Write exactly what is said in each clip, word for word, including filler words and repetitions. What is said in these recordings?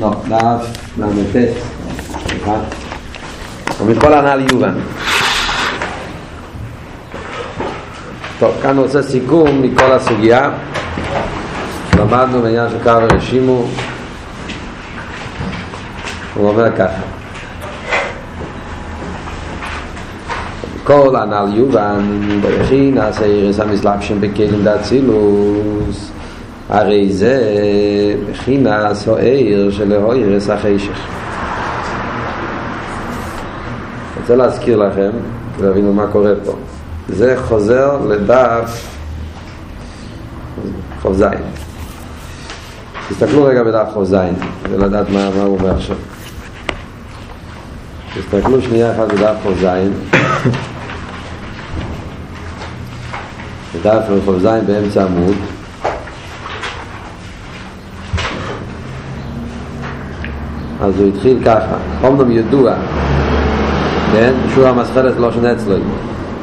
לא, דף למ"ט. ומכל הנ"ל יובן. טוב, כאן רוצה סיכום מכל הסוגיה. למדנו בעניין של קו הרשימו. הוא אומר ככה. כל הנ"ל יובן, ברכי נעשה ירס המסלבשים בכלים דאצילוס. הרי זה מכינה סוער שלא ירס החשך. רוצה להזכיר לכם, להבינו מה קורה פה. זה חוזר לדף חוב זין. תסתכלו רגע בדף חוב זין, ולדעת מה, מה הוא אומר עכשיו. תסתכלו שנייה אחת בדף חוב זין. בדף חוב זין באמצע עמוד. אז הוא התחיל ככה, אומנם ידוע, כן? שורה המסחלת לא שונה אצלו.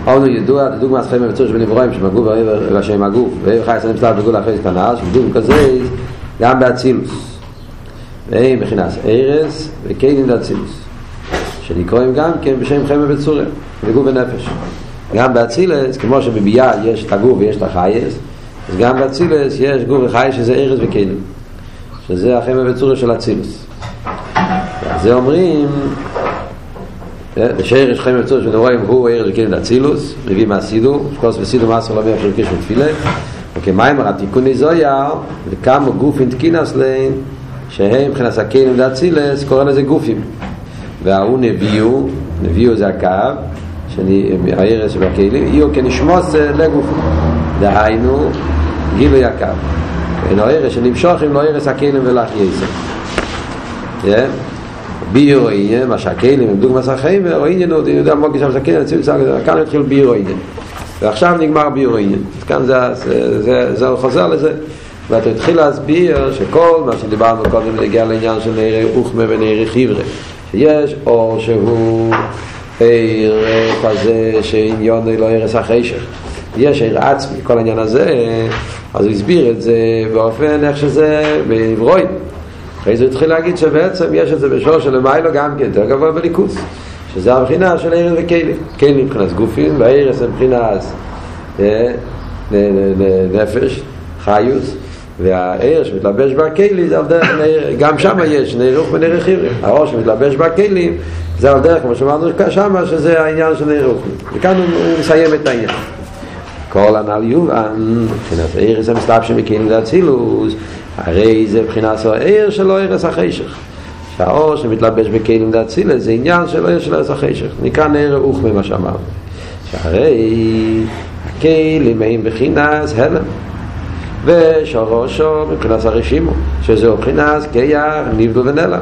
אומנם ידוע, תדוג מהסחלים במצור שבנברואים שמגעו ועבר השם הגוף, ועבר חי עשרים סלב וגול אחרי סקנר, שבדוג כזה גם באצילוס. ואין מכינס ערס וקיינים באצילוס, שנקראים גם כן בשם חיים ובצורם, וגוף ונפש. גם באצילס, כמו שבבייה יש את הגוף ויש את החייס, אז גם באצילס יש גוף וחייס שזה ערס וקיינים, שזה החיים ובצורם של אצילוס. זה אומרים שערש חיים ובצורה שנוראים הוא ערש וקדן אצילוס רבי מהסידו שקוס וסידו מעשר למי אפשר קשו תפילה וכמיימר התיקוני זויה וכמה גופים תקינס להם שהם מבחינת הקדן ואצילס קורא לזה גופים והוא נביאו נביאו זה הקו הערש והקהילים יהיו כנשמוס לגופו דהיינו גילו יקו אין הערש שנמשוך אם לא ערש הקהילים ולך יעשה כן בירו עניין, מה שהקהילים הם דוגמא שחיים או עניין, אני יודע מוקי שם שהקהילים כאן התחיל בירו עניין ועכשיו נגמר בירו עניין כאן זה חוזר לזה ואתה התחיל להסביר שכל מה שדיברנו קודם נגיע לעניין של נערי אוכמה ונערי חבר'ה שיש אור שהוא עיר כזה שעניון לא ערס החשך יש עיר עצמי, כל העניין הזה אז הוא הסביר את זה באופן איך שזה בעברוין אחרי זה התחיל להגיד שבעצם יש את זה בשור של מיילו גם כן, יותר גבוה בליכוס שזה הבחינה של ערס וקהילים קהילים מבחינת גופים, והערס מבחינת נפש, חיוס והערס שמתלבש בקהילים גם שם יש, נערוך ונערי חירים הערס שמתלבש בקהילים זה על דרך כמו שאמרנו שם שזה העניין של נערוך וכאן הוא מסיים את העניין כל הנ"ל יובן מבחינת ערס המסלבשים וקהילים דאצילוס הרי זה מבחינה של העיר שלא ערס החשך שהאור שמתלבש בכלים דאצילוס זה עניין שלא עיר של ערס החשך מכאן נערי אוכמה מה שאמרנו שהרי הכלים הם בחינת הלם ושורושו מבחינת הרשימו שזהו מבחינת כיח נבדל ונלם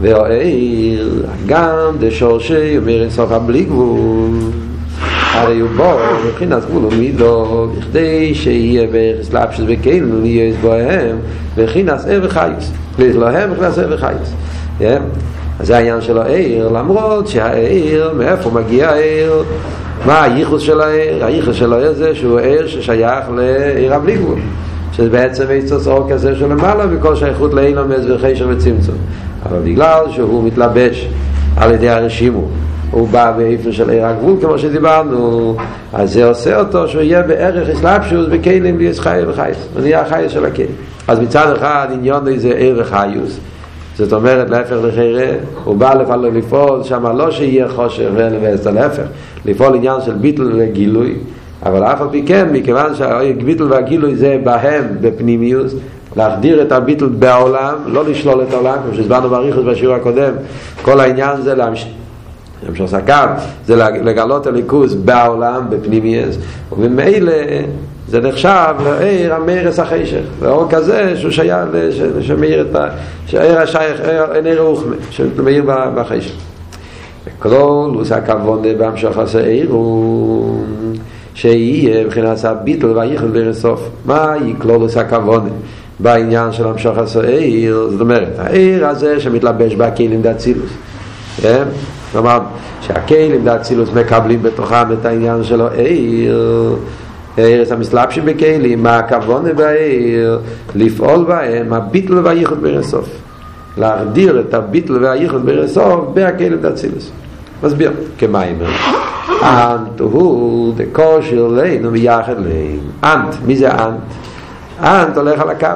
והעיר גם דשורשי אומר אינסוף הבלי גבול הרי הוא בו, מבחינת גבול ומידו, בכדי שיהיה בערס לאפשת וכאילו יהיה בוהם, מבחינת ער וחייס. להם מבחינת ער וחייס. אז זה העניין של הער, למרות שהער, מאיפה מגיע הער? מה הייחוס של הער? הייחוס של הער זה שהוא ער ששייך לער הבלי גבול. שזה בעצם איצוס אור כזה שלמעלה, וכל שייכות לאילומס וחשר וצמצום. אבל בגלל שהוא מתלבש על ידי הרשימו, הוא בא באיפה של עיר הגבול כמו שדיברנו אז זה עושה אותו שהוא יהיה בערך אסלאפשוס בכלים ויש חי וחייס הוא נהיה החייס של הכלים אז מצד אחד עניון איזה עיר וחיוס זאת אומרת להפך לחירה הוא בא לפעול לפעול שם לא שיהיה חושר ולבאס על ההפך לפעול עניין של ביטל וגילוי אבל אף על פי כן מכיוון שהביטל והגילוי זה בהם בפנימיוס להחדיר את הביטל בעולם לא לשלול את העולם כמו שזברנו בריחוס בשיעור הקודם כל העניין זה להמשיך המשך סקב, זה לגלות הליכוז בעולם, בפנימייס ובמילא זה נחשב לעיר המרס החשך והאור כזה שהוא שייך שמאיר את ה... שעיר השייך, אין עיר רוחמה שמאיר בחשך וכל הוא סקבון בהמשך עשה עיר הוא שיהיה מבחינת הביטל והייחל ברסוף מה יקלול הוא סקבון בעניין של המשך עשה עיר זאת אומרת, העיר הזה שמתלבש בכלים דאצילוס כן? כלומר, שהכלים דאצילוס מקבלים בתוכם את העניין שלו עיר עירס המסלבשים בכלים, מה הכוונה בעיר לפעול בהם, הביטל והייחוד ברסוף להרדיר את הביטל והייחד ברסוב בהכלב דאצילוס. מסביר כמיימר אנט הוא דקושר לינו ויחד לינו. אנט, מי זה אנט? אנט הולך על הקו.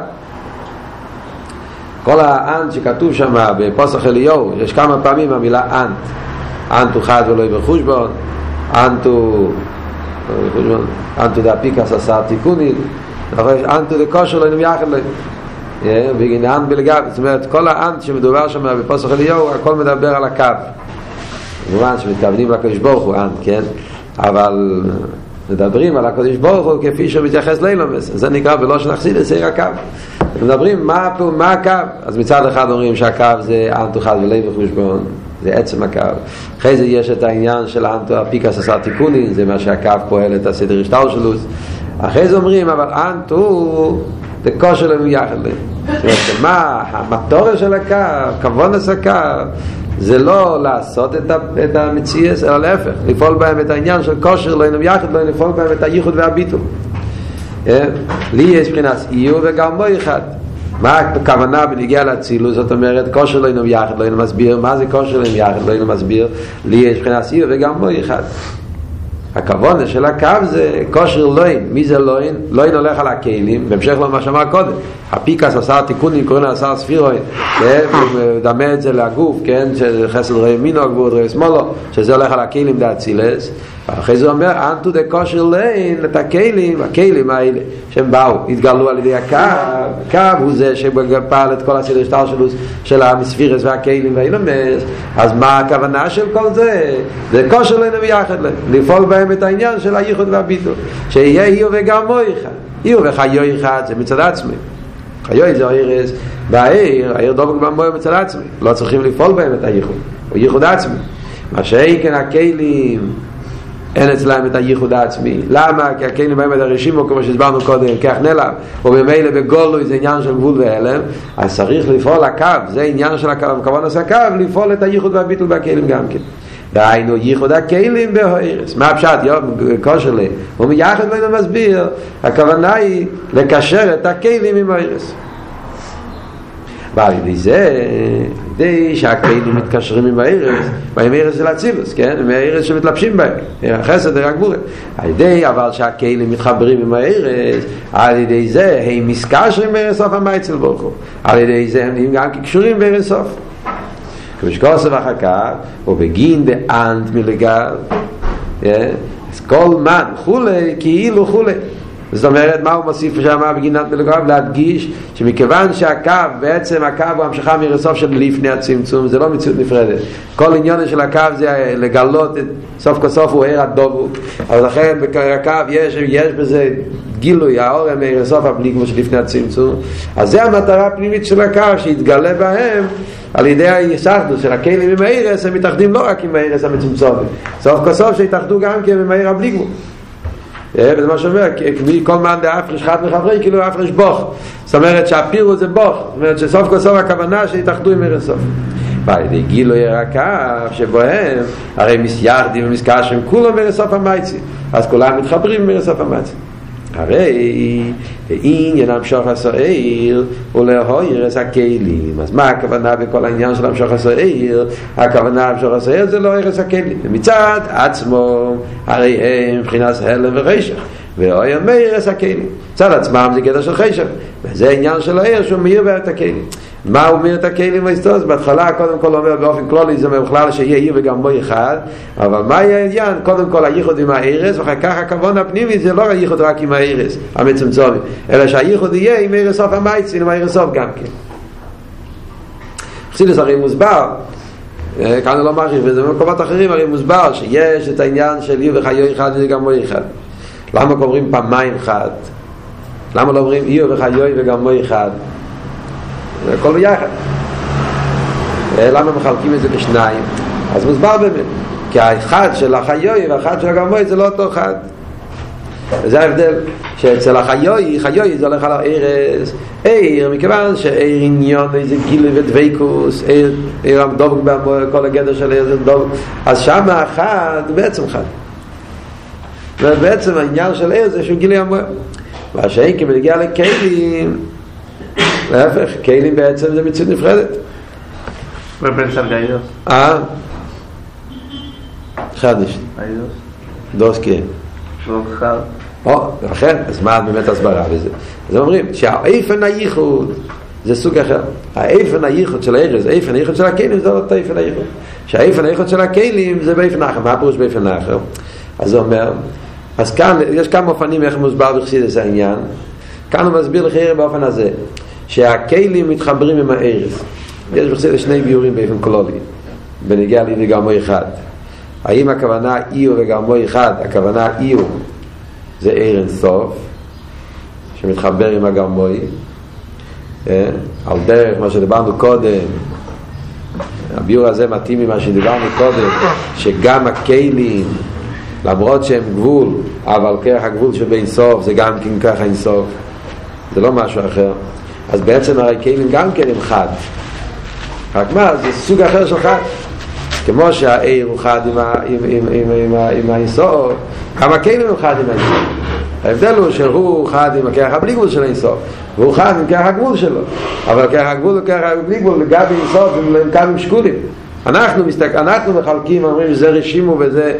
כל האנט שכתוב שם בפוסח אליהו, יש כמה פעמים המילה אנט. אנט הוא חד ולא יבר חושבון, אנט הוא אנט הוא דאפיקס עשה תיקונית, אנט הוא דקושר לינו ויחד לינו. בגין האנט בלגב, זאת אומרת כל האנט שמדובר שם בפוסח אליהו, הכל מדבר על הקו. כמובן שמתכוונים לקדוש ברוך הוא אנט, כן? אבל מדברים על הקדוש ברוך הוא כפי שהוא מתייחס לאילומס, זה נקרא ולא שנחסיד את סעיר הקו. מדברים מה, מה הקו, אז מצד אחד אומרים שהקו זה אנט אחד ולאי וחושבון, זה עצם הקו. אחרי זה יש את העניין של האנט הפיקס עשה תיקונים, זה מה שהקו פועל את הסדר השטר שלו. אחרי זה אומרים אבל אנט הוא לקושר לנו יחד להם. מה המטור של הקו, כוונס הקו, זה לא לעשות את המציאס, אלא להפך, לפעול בהם את העניין של כושר לנו יחד להם, לפעול בהם את הייחוד והביטול. לי יש מבחינת איור וגם בו אחד. מה הכוונה בנגיע להצילוס? זאת אומרת, כושר לנו יחד להם מסביר. מה זה כושר לנו יחד להם מסביר? לי יש מבחינת איור וגם בו אחד. הכוונה של הקו זה כושר לוין. מי זה לוין? לוין הולך על הכלים, בהמשך למה שאמר קודם. הפיקס עשר תיקונים, קוראים לה עשר ספירוי, דמה את זה לגוף, כן? שחסד ראה מינו, גבורת ראה שמאלו, שזה הולך על הכלים דאצילס. אחרי זה אומר, אנטו דה כושר לוין, את הכלים, הכלים האלה, שהם באו, התגלו על ידי הקו. הקו הוא זה שפעל את כל הסדר שטר שלו, של המספירס והכלים והאילומס. אז מה הכוונה של כל זה? זה כושר לוין ויחד להם. לפעול בהם את העניין של הייחוד והביטול, שיהיה איו וגם מו אחד. איו וחיו אחד זה מצד עצמי, חיו זה העירס בעיר, העיר דובק במוי מצד עצמי, לא צריכים לפעול בהם את הייחוד, הוא ייחוד עצמי. מה שאיכן הכלים אין אצלם את הייחוד העצמי. למה? כי הכלים בהם את הרשימו, כמו שהסברנו קודם, כך נלם, ובמילה בגולוי זה עניין של גבול והלם, אז צריך לפעול הקו, זה עניין של הקו, כמובן עשה קו, לפעול את הייחוד והביטול והכלים גם כן. דהיינו ייחוד הכלים בהוירס. מה הפשט? קושר לי. הוא מייחד לנו מסביר. הכוונה היא לקשר את הכלים עם הוירס. ועל ידי זה, די שהכלים מתקשרים עם הוירס, ועם הוירס של הצילוס, כן? עם הוירס שמתלבשים בהם. החסד והגבורה. על ידי אבל שהכלים מתחברים עם הוירס, על ידי זה הם מתקשרים בהוירס סוף המייצל בורכו. על ידי זה הם גם קשורים בהוירס סוף. ובשקוסף אחר כך, או בגין דאנט מלגב, אז כל מן, חולי, כאילו חולי. זאת אומרת, מה הוא מוסיף שמה בגין דאנט מלגב? להדגיש שמכיוון שהקו, בעצם הקו הוא המשכה מרסוף של לפני הצמצום, זה לא מציאות נפרדת. כל עניין של הקו זה לגלות את סוף כסוף הוא עיר הדובו, אבל לכן בקו יש, יש בזה גילוי, האורם מרסוף הפני כמו שלפני הצמצום. אז זה המטרה הפנימית של הקו, שהתגלה בהם, על ידי הישחדו של הכלים עם האירס, הם מתאחדים לא רק עם האירס המצומצובת, סוף כסוף שהתאחדו גם כן עם האיר הבליגבו. זה מה שאומר, כל מן דה אפרש חד מחברי, כאילו אפרש בוך. זאת אומרת שהפירו זה בוך, זאת אומרת שסוף כסוף הכוונה שהתאחדו עם אירס סוף. ועל ידי גילו ירקב שבוהם, הרי מסייחדים ומסקשם, כולם אירס סוף המייצי, אז כולם מתחברים עם אירס סוף המייצי. הרי העניין המשוך הסוער הוא להוירס הכלים. אז מה הכוונה בכל העניין של המשוך הסוער? הכוונה המשוך הסוער זה להוירס הכלים מצד עצמו, הרי הם מבחינת הלם וחשך והאיר מאירס הכלים. מצד עצמם זה גדר של חשך, וזה העניין של האיר שהוא מאיר את הכלים. מה הוא מאיר את הכלים? אז בהתחלה קודם כל אומר באופן כללי זה בכלל שיהיה איר וגם בו אחד, אבל מה יהיה העניין? קודם כל הייחוד עם האירס, ואחר כך הכוון הפנימי זה לא הייחוד רק עם האירס המצמצובי, אלא שהייחוד יהיה עם האירס סוף המייצי, עם האירס סוף גם כן. חסידס הרי מוסבר, כאן לא מרחיב, וזה במקומות אחרים הרי מוסבר שיש את העניין של איר וחיו אחד וגם בו אחד. למה קוראים פעמיים חד? למה לא אומרים איר וחיו וגם בו אחד? זה הכל ביחד. למה מחלקים את זה לשניים? אז מוסבר באמת, כי האחד של החיוי והאחד של הגמוי זה לא אותו אחד. זה ההבדל, שאצל החיוי, חיוי זה הולך על הארץ, איר, מכיוון שאיר עניון איזה גילוי ודוויקוס, איר, איר דובק במוי, כל הגדר של איר זה דובק, אז שם האחד בעצם חד. ובעצם העניין של איר זה שהוא גילוי המוי. והשאי כמלגיע לכלים, להפך, כלים בעצם זה מציאות נפרדת. Fue pensar que hay dos. ¿Ah? חדש. hay dos. dos qué? dos אחד. או, אחר, אז מה באמת הסברה בזה? אז אומרים שהאיפן הייחוד זה סוג אחר. האיפן הייחוד של הארז, האיפן הייחוד של הכלים זה לא אותו איפן הייחוד. שהאיפן הייחוד של הכלים זה באיפן אחר. מה הפירוש באיפן אחר? אז הוא אומר, אז כאן יש כמה אופנים איך מוסבר בחסידות העניין. כאן הוא מסביר לחיירי באופן הזה שהכלים מתחברים עם הארז. יש בחסידות שני ביורים באיפן קלולי בנגיע לי לגמרי אחד. האם הכוונה איור לגמרי אחד? הכוונה איור זה עיר אינסוף שמתחבר עם הגרמוי על דרך מה שדיברנו קודם. הביור הזה מתאים ממה שדיברנו קודם, שגם הכלים למרות שהם גבול, אבל כך הגבול שבאינסוף זה גם כן ככה אינסוף, זה לא משהו אחר. אז בעצם הרי כלים גם כן הם חד, רק מה? זה סוג אחר של חד. כמו שהעיר הוא חד עם, עם, עם, עם, עם, עם האינסוף, גם הכלים הוא חד עם האינסוף. ההבדל הוא שהוא חד עם הכרח הבלי גבול של האינסוף, והוא חד עם כרח הגבול שלו, אבל כרח הגבול הוא כרח הבלי גבול לגב אינסוף עם כלים שקולים. אנחנו, מסתכל, אנחנו מחלקים, אומרים שזה רשימו וזה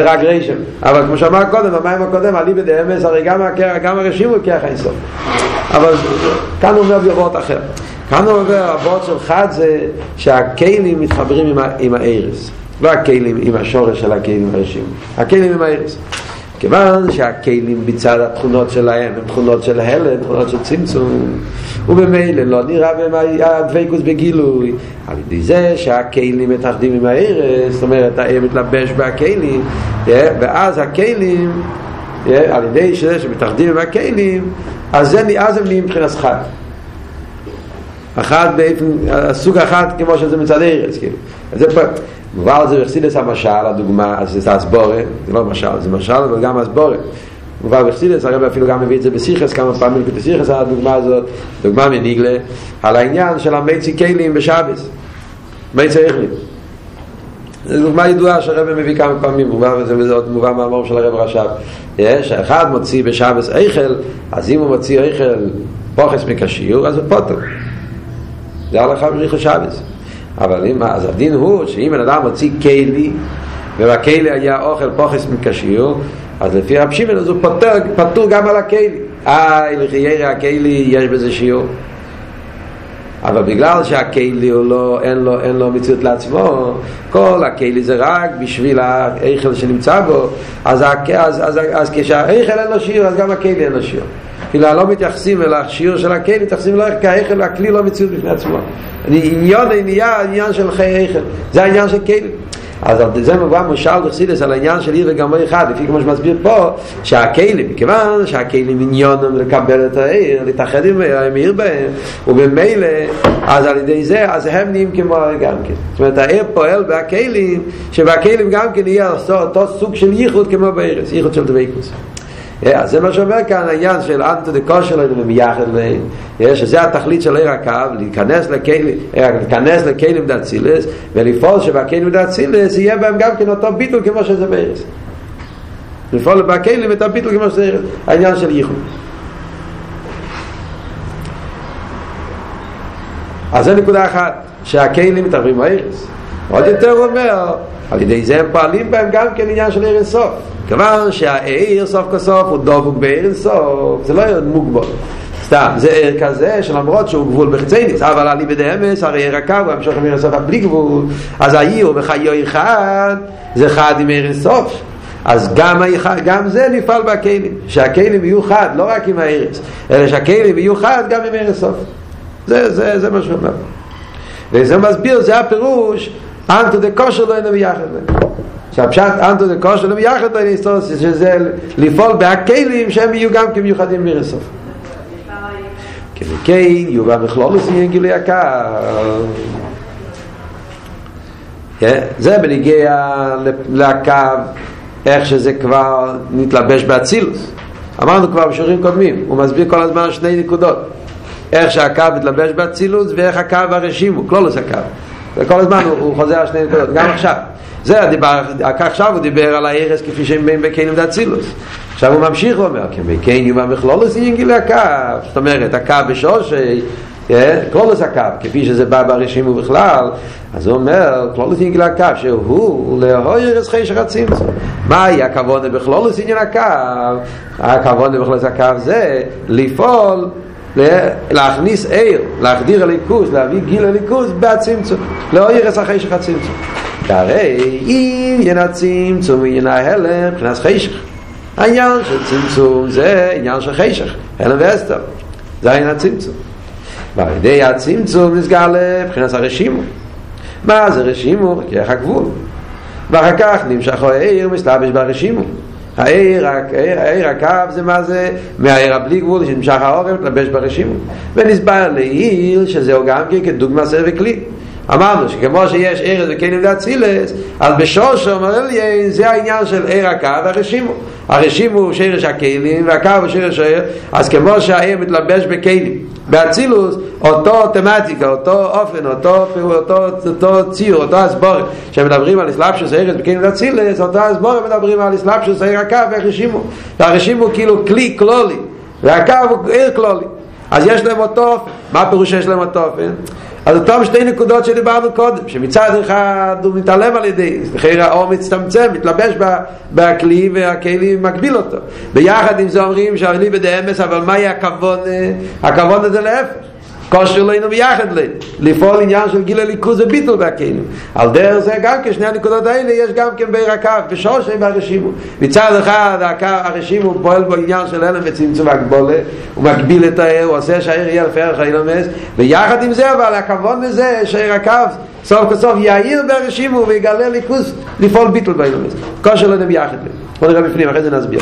רק רשם, אבל כמו שאמר קודם, המים הקודם עלי בדי אמס, הרי גם, הקרח, גם הרשימו הוא כרח האינסוף. אבל כאן הוא אומר ביובות אחר. כאן עובר הבאות של חד זה שהכלים מתחברים עם, ה- עם הארץ, לא הכלים עם השורש של הכלים הראשים, הכלים עם הארץ, כיוון שהכלים בצד התכונות שלהם הם תכונות של הלם, תכונות של צמצום, ובמילא לא נראה בהם הדוויקוס בגילוי. על ידי זה שהכלים מתאחדים עם הארץ, זאת אומרת הארץ מתלבש בהכלים, ואז הכלים על ידי שזה שמתאחדים עם הכלים, אז, זה, אז הם נהיים מבחינת חד אחד באיפן, הסוג אחד כמו שזה מצד ארץ, כאילו. זה פה, מובא על זה בחסידות המשל, הדוגמה, זה הסבורת, זה לא משל, זה משל, אבל גם הסבורת. מובא בחסידות, הרב אפילו גם מביא את זה בשיחס, כמה פעמים בשיחס, הדוגמה הזאת, דוגמה מניגלה, על העניין של המצי כלים בשבס, מצי איכלים. זו דוגמה ידועה שהרב מביא כמה פעמים, וזה עוד מובא מהמור של הרב רשב. יש, האחד מוציא בשבס איכל, אז אם הוא מוציא איכל פוחס מקשיור, אז הוא פוטר. זה הלכה בריחו שבס. אבל אם, אז הדין הוא שאם בן אדם הוציא קיילי ובקיילי היה אוכל פוחס מקשיור, אז לפי הפשימן אז הוא פתור, פתור גם על הקיילי. אה, יראה הקיילי יש בזה שיעור, אבל בגלל שהקיילי לא, אין לו, אין לו מציאות לעצמו, כל הקיילי זה רק בשביל האיכל שנמצא בו, אז, אז, אז, אז, אז כשהאיכל אין לו שיעור, אז גם הקיילי אין לו שיעור. כאילו לא מתייחסים אל השיעור של הכלי, מתייחסים אליך כהיכל, הכלי לא מציאות בפני עצמו. עניין העניין, העניין של חיי היכל, זה העניין של כלי. אז זה מבוא מושל בחסידות על העניין של עיר וגמרי אחד, לפי כמו שמסביר פה, שהכלי, מכיוון שהכלי עניין לקבל את העיר, להתאחד עם העיר בהם, ובמילא, אז על ידי זה, אז הם נהיים כמו גם כן. זאת אומרת, העיר פועל בהכלים, שבהכלים גם כן יהיה אותו סוג של ייחוד כמו בארץ, ייחוד של דוויקוס. אז זה מה שאומר כאן העניין של אנטו דקושל ומייחד להם, שזה התכלית של עיר הקו, להיכנס לכלים דאצילס ולפעול שבכלים דאצילס יהיה בהם גם כן אותו ביטול כמו שזה בארץ, לפעול בכלים את הביטול כמו שזה בארץ, העניין של ייחוד. אז זה נקודה אחת, שהכלים מתעברים בארץ. עוד יותר אומר, על ידי זה הם פעלים בהם גם כן עניין של עיר סוף, כיוון שהעיר סוף כסוף הוא דבוק בעיר סוף, זה לא עיר מוגבל סתם, זה עיר כזה שלמרות שהוא גבול בחציינס, אבל עלי בדי אמס הרי עיר הקו הוא המשוך עם עיר סוף בלי גבול, אז העיר וחיו אחד זה חד עם עיר סוף, אז גם, גם זה נפעל בהכלים, שהכלים יהיו חד לא רק עם העיר, אלא שהכלים יהיו חד גם עם עיר סוף. זה, זה, זה מה שהוא אומר, וזה מסביר, זה הפירוש אנטו דקושר לא אינו מייחד להם, שהפשט אנטו דקושר לא מייחד לא אינו איסטוס, שזה לפעול בהכלים שהם יהיו גם כמיוחדים מרסוף, כמכן יהיו במכלולוס יהיה גילוי הקר. זה בנגיע לקו איך שזה כבר נתלבש באצילוס. אמרנו כבר בשיעורים קודמים, הוא מסביר כל הזמן שני נקודות, איך שהקו מתלבש באצילוס ואיך הקו הרשימו, כלולוס הקו. כל הזמן הוא חוזר על שני נקודות, גם עכשיו. זה הדיבר, עכשיו הוא דיבר על הערס כפי שהם בין בקיינים דאצילוס. עכשיו הוא ממשיך ואומר, כי בקיינים המכלולוס יהיה גילי הקו. זאת אומרת, הקו בשושי, כלולוס הקו, כפי שזה בא ברשימו בכלל, אז הוא אומר, כלולוס עניין הקו, שהוא להוירס חשך הצמצום. מהי הכוונה בכלולוס עניין הקו? הכוונה בכלולוס הקו זה לפעול, להכניס עיר, להחדיר הליכוז, להביא גיל הליכוז בהצמצום, להוירס החשך הצמצום. הרי אם ינצים צום וינהלם כנס חשך, העניין של צמצום זה עניין של חשך, הלם ואסתר, זה העניין הצמצום. ועדי הצמצום נסגר לבחינס הרשימו. מה זה רשימו? כך הגבול. ואחר כך נמשכו העיר מסלבש ברשימו. העיר, העיר, העיר הקו זה מה זה? מהעיר הבלי גבול שנמשך העורף לבש ברשימו. ונסבר לעיר שזהו גם כדוגמה סר וכלי. אמרנו שכמו שיש עיר וכן נמדה צילס, אז בשורש אומר לי זה העניין של עיר הקו והרשימו. הרשימו הוא שרש הכלים והקו הוא שרש העיר. אז כמו שהעיר מתלבש בכלים באצילוס, אותו תמטיקה, אותו אופן, אותו, אותו, אותו ציור, אותו הסבור שמדברים על אסלאפשוס העיר וכן נמדה צילס, אותו הסבור מדברים על אסלאפשוס העיר הקו והרשימו. והרשימו כאילו כלי כלולי והקו הוא עיר כלולי, אז יש להם אותו אופן. מה פירוש שיש להם אותו אופן? אז אותם שתי נקודות שדיברנו קודם, שמצד אחד הוא מתעלם על ידי, לכן האור מצטמצם, מתלבש בכלי והכלי מקביל אותו. ביחד עם זה אומרים שהרלי בדאמס, אבל מהי הכוון? הכוון הזה להפך. קושר לנו ביחד לנו, לפעול עניין של גיל הליכוז וביטול והכלים. על דרך זה גם כן, שני הנקודות האלה יש גם כן בעיר הקו, בשורשים והרשימו. מצד אחד, הקו, הרשימו פועל בו עניין של הלם וצמצום הגבולה, הוא מגביל את העיר, הוא עושה שהעיר יהיה לפרח הילומס, ויחד עם זה, אבל הכוון לזה, שעיר הקו, סוף כסוף יעיר והרשימו, ויגלה ליכוז לפעול ביטול והילומס. קושר לנו ביחד לנו. בוא נראה בפנים, אחרי זה נסביר.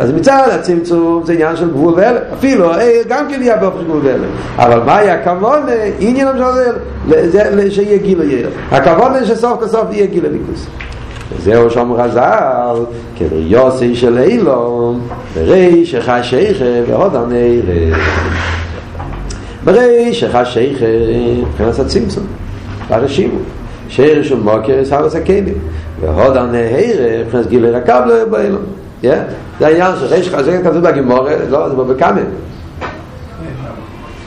אז מצד הצמצום זה עניין של גבול ואלה, אפילו גם כן יהיה באופן גבול ואלה, אבל מה היה הכוונה? עניין המשל שיהיה גיל יהיה, הכוונה שסוף כסוף יהיה גיל הליכוס. וזהו שם רזל כבריוסי של אילום ברי שחשיכה ועוד הנעירה ברי שחשיכה מבחינת הצמצום הרשימו שעיר של מוקר סבס הקיימים ועוד הנעירה מבחינת גיל הרקב לא יהיה באילום. זה העניין שחשך הזה כתוב בגמורה, לא, זה בבקאמן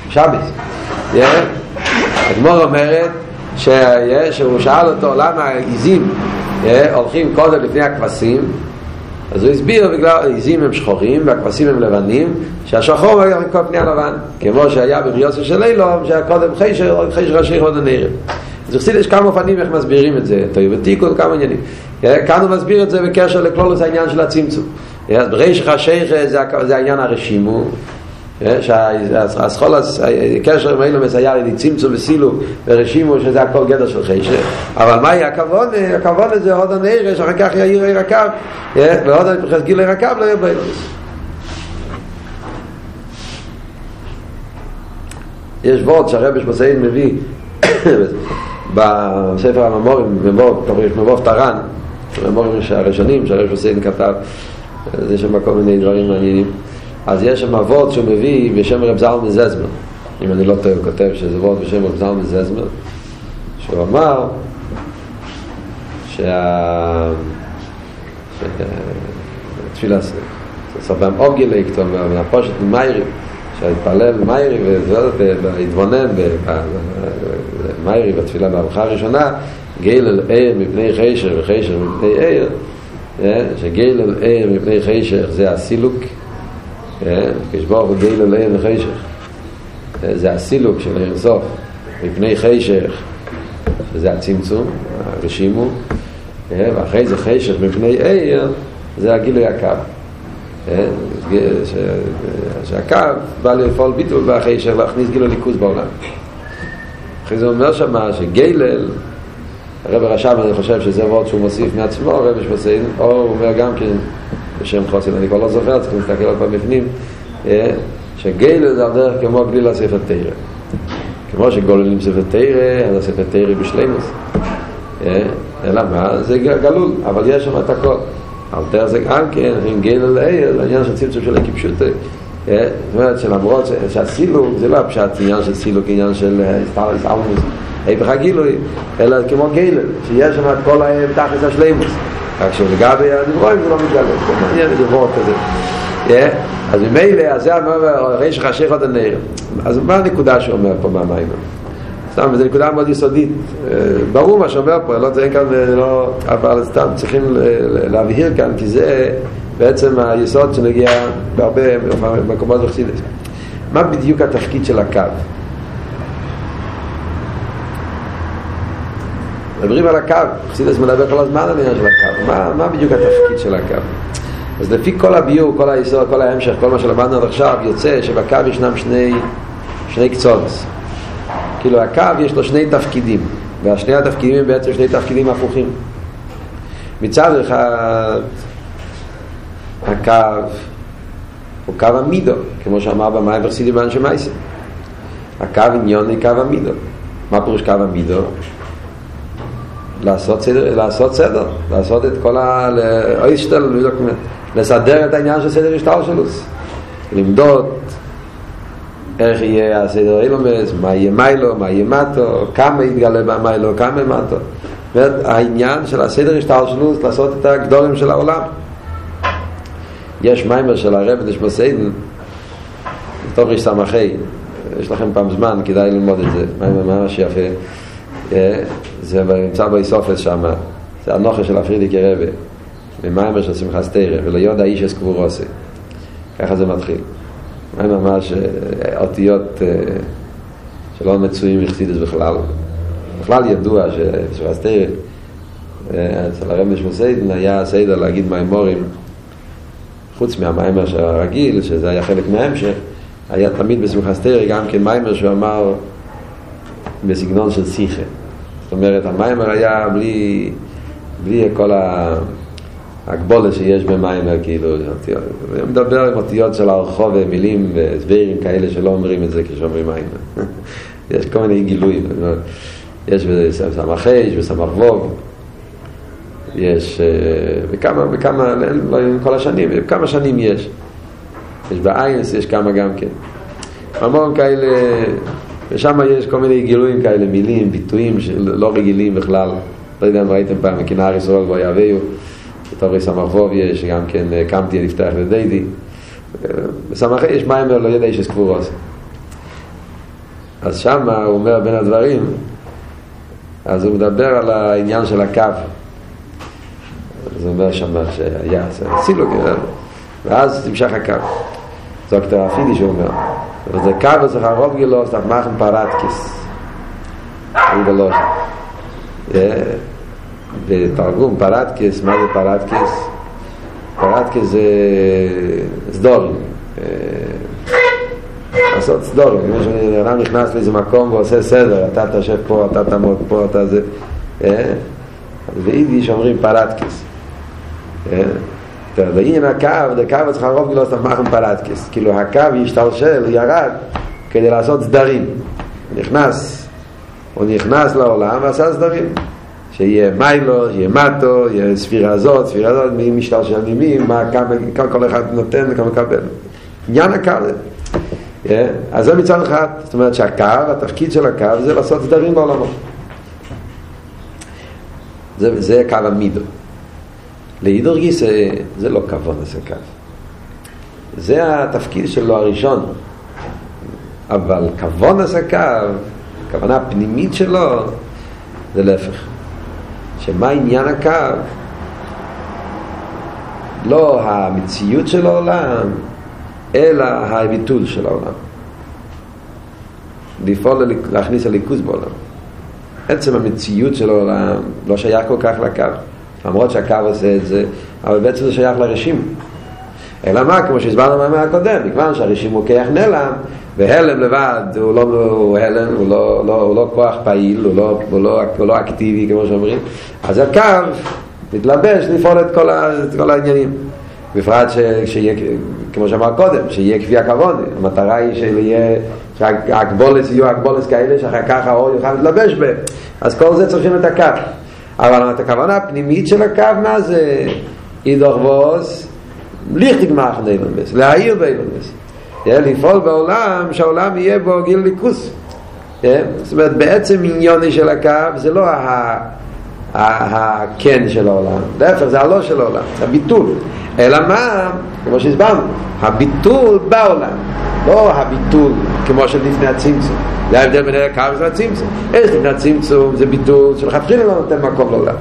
שבס הגמורה אומרת שהוא שאל אותו למה העיזים הולכים קודם לפני הכבשים, אז הוא הסביר בגלל העיזים הם שחורים והכבשים הם לבנים, שהשחור היה כל פני הלבן, כמו שהיה בריוסי של אילום שהקודם חשך השחר עוד הנערב. אז יחסיד יש כמה אופנים איך מסבירים את זה, תאיבתיקות, כמה עניינים. כאן הוא מסביר את זה בקשר לכלולוס העניין של הצמצום. אז בריש חשיך זה העניין הרשימו, שהסחולס, הקשר עם אילומס היה לי צמצום וסילום ורשימו שזה הכל גדר של חשך. אבל מהי הכוונה? הכוונה זה עוד הנעיר, שאחר כך יאיר הרקב, ועוד הנפחסגיל הרקב לא יהיה באילומס. יש וורד שהרבש מסיין מביא בספר הממורים, מבוב טרן, הממורים הראשונים שהרב חוסיין כתב, אז יש שם כל מיני דברים מעניינים. אז יש שם אבות שהוא מביא בשם רב זלמן זזמר, אם אני לא טועה הוא כותב שזה אבות בשם רב זלמן זזמר, שהוא אמר שה... תפילה סבם אוגילק, מהפושט למיירים שהתפלל במיירי והתבונן במיירי בתפילה בהלכה הראשונה, גיל אל עיר מפני חשך וחשך מפני עיר, שגיל אל עיר מפני חשך זה הסילוק, כשבור גיל אל עיר וחשך זה הסילוק של עיר סוף, מפני חשך זה הצמצום הרשימו, ואחרי זה חשך מפני עיר זה הגילוי הקו, שהקו בא לפעול ביטול ואחרי שלהכניס גיל הליכוז בעולם. אחרי זה אומר שמה שגילל הרב הרשם, אני חושב שזה עוד שהוא מוסיף מעצמו הרב שמוסיף, או הוא אומר גם כן בשם חוסן, אני כבר לא זוכר, צריך להסתכל על פעם בפנים, שגילל זה הדרך כמו גלילה ספר תירה, כמו שגוללים ספר תירה, אז הספר תירה בשלמוס, אלא מה? זה גלול, אבל יש שם את הכל על דרך זה גם כן, עם גיל על העיר, זה העניין של צמצום של הכיפשוט. זאת אומרת, שלמרות שהסילוק, זה לא הפשט עניין של סילוק, עניין של סטאולמוס, היפך הגילוי, אלא כמו גיל, שיש שם את כל ההם תחס השלימוס. רק שלגבי הדברואים זה לא מתגלב, זה מעניין לדברות כזה. אז ממילא, אז זה הרי שחשך עוד הנער. אז מה הנקודה שאומר פה מהמים? סתם, זו נקודה מאוד יסודית. ברור מה שאומר פה, לא צריך כאן, לא, אבל סתם צריכים להבהיר כאן, כי זה בעצם היסוד שנגיע בהרבה מקומות וחסידות. מה בדיוק התפקיד של הקו? מדברים על הקו, חסידות מדבר כל הזמן על העניין של הקו. מה, מה בדיוק התפקיד של הקו? אז לפי כל הביור, כל היסוד, כל ההמשך, כל מה שלמדנו עד עכשיו, יוצא שבקו ישנם שני, שני קצונות. כאילו הקו יש לו שני תפקידים, והשני התפקידים הם בעצם שני תפקידים הפוכים. מצד אחד, הקו הוא קו המידו, כמו שאמר במים ורסידי באנשי מייסים. הקו עניון היא קו המידו. מה פירוש קו המידו? לעשות סדר, לעשות סדר, לעשות את כל ה... לסדר את העניין של סדר השתלשלות, למדוד איך יהיה הסדר אילומס, מה יהיה מיילו, מה יהיה מטו, כמה יתגלה במיילו, כמה מטו. והעניין של הסדר השתלשלות, לעשות את הגדולים של העולם. יש מיימר של הרב נשמע סיידן, טוב ריש סמכי, יש לכם פעם זמן, כדאי ללמוד את זה, מיימר ממש יפה. זה נמצא באיסופס שם, זה הנוחה של הפרידיק הרבה ממיימר של שמחה סתירה ולא יודע איש אסקבור עושה, ככה זה מתחיל. מיימר ממש אותיות שלא מצויים מחסידס בכלל, בכלל ידוע ששמחה סתירה אצל הרב נשמע סיידן היה סיידר להגיד מיימורים חוץ מהמיימר הרגיל שזה היה חלק מההמשך, היה תמיד בשמחה סתירה גם כן מיימר שאמר בסגנון של שיחה. זאת אומרת, המיימר היה בלי, בלי כל ההגבולה שיש במיימר, כאילו, הוא מדבר עם אותיות של הרחוב ומילים וסברים כאלה שלא אומרים את זה כשאומרים מיימר. יש כל מיני גילויים. יש סמך חש וסמך ווג. יש בכמה, בכמה, לא יודעים כל השנים, בכמה שנים יש. יש באיינס, יש כמה גם כן. המון כאלה... ושם יש כל מיני גילויים כאלה, מילים, ביטויים שלא רגילים בכלל. לא יודע אם ראיתם פעם, הכנער ישראל בו יעביו, בתורי סמרבוב יש, גם כן קמתי לפתח לדיידי. בסמרחי יש מים ולא ידע איש אסקבורוס. אז שם הוא אומר בין הדברים, אז הוא מדבר על העניין של הקו. אז הוא אומר שם שהיה, סילוג, ואז תמשך הקו. זו הכתר הפידי שהוא אומר. וזה קו וצריך הרוב גילוס, תחמחם פרטקיס. ריבלוש. בתרגום פרטקיס, מה זה פרטקיס? פרטקיס זה סדורים. לעשות סדורים. כמו שאדם נכנס לאיזה מקום ועושה סדר, אתה תשב פה, אתה תמוד פה, אתה זה... אז ביידיש אומרים פרטקיס. ואין הקו, דקו צריך הרוב גילוס תחמחם פרטקיס. כאילו הקו ישתלשל, ירד, כדי לעשות סדרים. נכנס, הוא נכנס לעולם ועשה סדרים. שיהיה מיילו, שיהיה מטו, יהיה ספירה זאת, ספירה זאת, מי משתלשל נימים, מה הקו, כל אחד נותן וכל מקבל. עניין הקו זה. אז זה מצד אחד. זאת אומרת שהקו, התפקיד של הקו זה לעשות סדרים בעולמו. זה קו המידו. להידור גיס זה לא כבון לסקב, זה התפקיד שלו הראשון, אבל כבון לסקב, הכוונה הפנימית שלו זה להפך, שמה עניין הקו? לא המציאות של העולם אלא הביטול של העולם, לפעול להכניס הליכוז בעולם. עצם המציאות של העולם לא שייך כל כך לקו, למרות שהקו עושה את זה, אבל בעצם זה שייך לרשים. אלא מה, כמו שהסברנו מהמאה הקודם, מכיוון שהרשים הוא כיח נלם, והלם לבד הוא לא, הוא הלם, הוא לא, לא, הוא לא כוח פעיל, הוא לא, הוא לא, הוא לא אקטיבי, כמו שאומרים. אז הקו מתלבש לפעול את כל, ה, את כל העניינים. בפרט שיהיה, כמו שאמר קודם, שיהיה כפי הכוונה. המטרה היא שיהיה, שהגבולס יהיו הגבולס כאלה, שאחר כך האור יוכל להתלבש בהם. אז כל זה צריכים את הקו. אבל את הכוונה הפנימית של הקו, מה זה? אידוך בוס, ליך תגמח נאילונבס, להעיר באילונבס. לפעול בעולם, שהעולם יהיה בו גיל ליקוס. זאת אומרת, בעצם עניוני של הקו, זה לא הכן של העולם, דפר זה הלא של העולם, הביטול. אלא מה? כמו שהסברנו, הביטול בעולם, לא הביטול כמו של לפני הצימצום. זה ההבדל בין הקו של הצימצום. יש לפני הצימצום, זה ביטול שלכתחילה לא נותן מקום לעולם.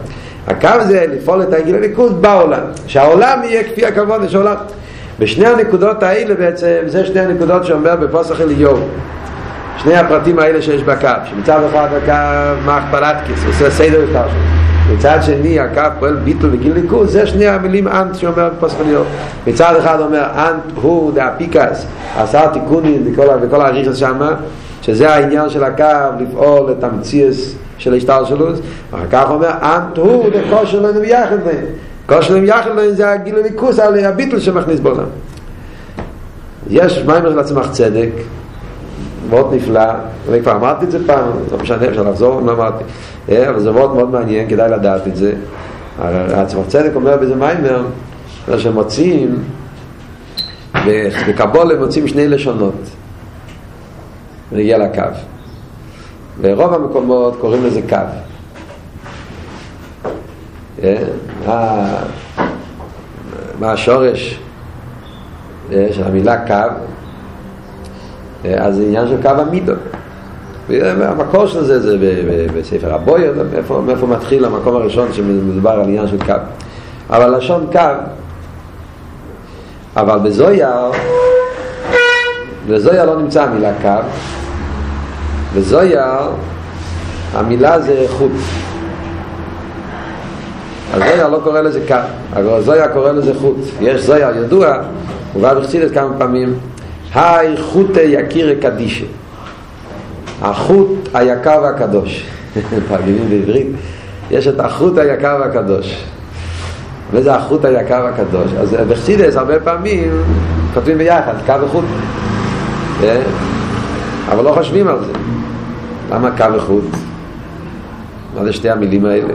הקו זה לפעול את העגל הליכוז בעולם, שהעולם יהיה כפי הכוונה של העולם. בשני הנקודות האלה בעצם, זה שני הנקודות שאומר בפסח אליהו, שני הפרטים האלה שיש בקו, שמצד אחד הקו מהכפלת כיס, עושה סדר יותר שלו, מצד שני הקו פועל ביטול וגיל ליכוז, זה שני המילים אנט שאומר בפסח אליהו. מצד אחד אומר אנט הוא דאפיקס, עשה תיקונים וכל, וכל הריחס שם, שזה העניין של הקו לפעול את המציאס של השטר שלו, ואחר כך אומר אנט הוא דקושר לנו ביחד מהם, קושרים יחד להם זה הגיל הליכוס על הביטל שמכניס בעולם. יש מיימר של עצמך צדק מאוד נפלא, אני כבר אמרתי את זה פעם, לא משנה אפשר לחזור, לא אמרתי, אבל זה מאוד מאוד מעניין, כדאי לדעת את זה. עצמך צדק אומר בזה מיימר שמוצאים בקבול, הם מוצאים שני לשונות ונגיע לקו, ברוב המקומות קוראים לזה קו. מה השורש של המילה קו? אז זה עניין של קו המידות, המקור של זה זה בספר הבויה, מאיפה מתחיל המקום הראשון שמדבר על עניין של קו. אבל לשון קו, אבל בזויה בזויה לא נמצא המילה קו. בזויה המילה זה חוט, הזויה לא קורא לזה קו, הזויה קורא לזה חוט. יש זויה ידוע, הוא בא בחסידות כמה פעמים, היי חוטי יקיר הקדישה, החוט היקר והקדוש. תרגילים בעברית, יש את החוט היקר והקדוש. וזה החוט היקר והקדוש, אז בחסידות הרבה פעמים כותבים ביחד קו וחוט, אבל לא חושבים על זה. למה קו וחוט? מה זה שתי המילים האלה?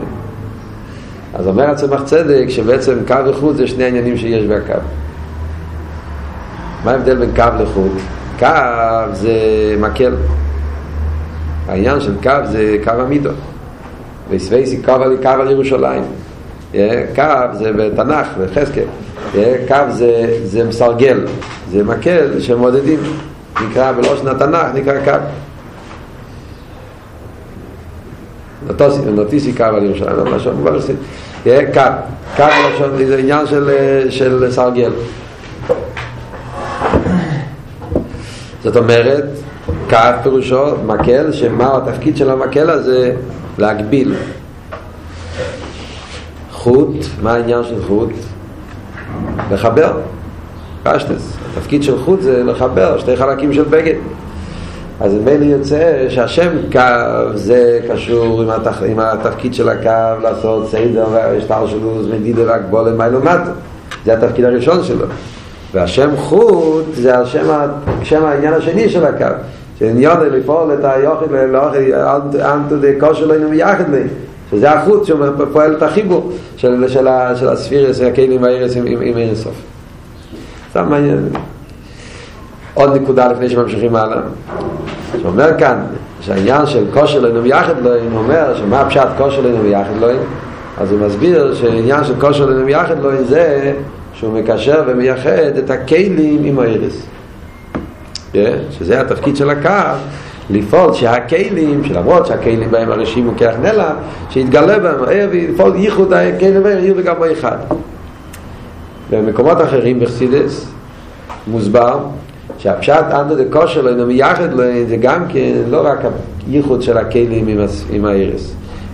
אז אומר עצמך צדק שבעצם קו וחוט זה שני העניינים שיש בקו. מה ההבדל בין קו לחוט? קו זה מקל, העניין של קו זה קו המידות, וסבייסי קו על, קו על ירושלים, קו זה בתנך, בחזקאל, קו זה, זה מסרגל, זה מקל שמודדים, נקרא בלושן התנך נקרא קו נוטיסי קו על ירושלים, קו, קו זה עניין של סרגל. זאת אומרת, קו פירושו מקל, שמה התפקיד של המקל הזה? להגביל. חוט, מה העניין של חוט? לחבר, פשטס, התפקיד של חוט זה לחבר שתי חלקים של בגד. אז ממני יוצא שהשם קו זה קשור עם, התח... עם התפקיד של הקו לעשות סדר והשטר שלו מדידה והגבולה מיילומט, זה התפקיד הראשון שלו. והשם חוט זה השם, השם העניין השני של הקו, שעניין לפעול את היוחד לאנטו דקו שלו אינו מייחד לי, שזה החוט שפועל את החיבור של, של, של הספירס הקהילים והאירס עם, עם, עם אירסוף. זה מעניין. עוד נקודה לפני שממשיכים הלאה, שאומר כאן שהעניין של כושר לנו מיחד לוין, הוא אומר שמה הפשעת כושר לנו מיחד לוין? אז הוא מסביר שהעניין של כושר לנו מיחד לוין זה שהוא מקשר ומייחד את הכלים עם הארץ, שזה התפקיד של הקו, לפעול שהכלים, שלמרות שהכלים בהם הראשים הוא כך נלע, שיתגלה בהם, לפעול ייחוד הכלים בהם יהיו בגמרי אחד. במקומות אחרים בחסידס מוסבר שהפשעת אנדו דקושר לו אינו מייחד לו, זה גם כן לא רק הייחוד של הכלים עם, עם הארץ,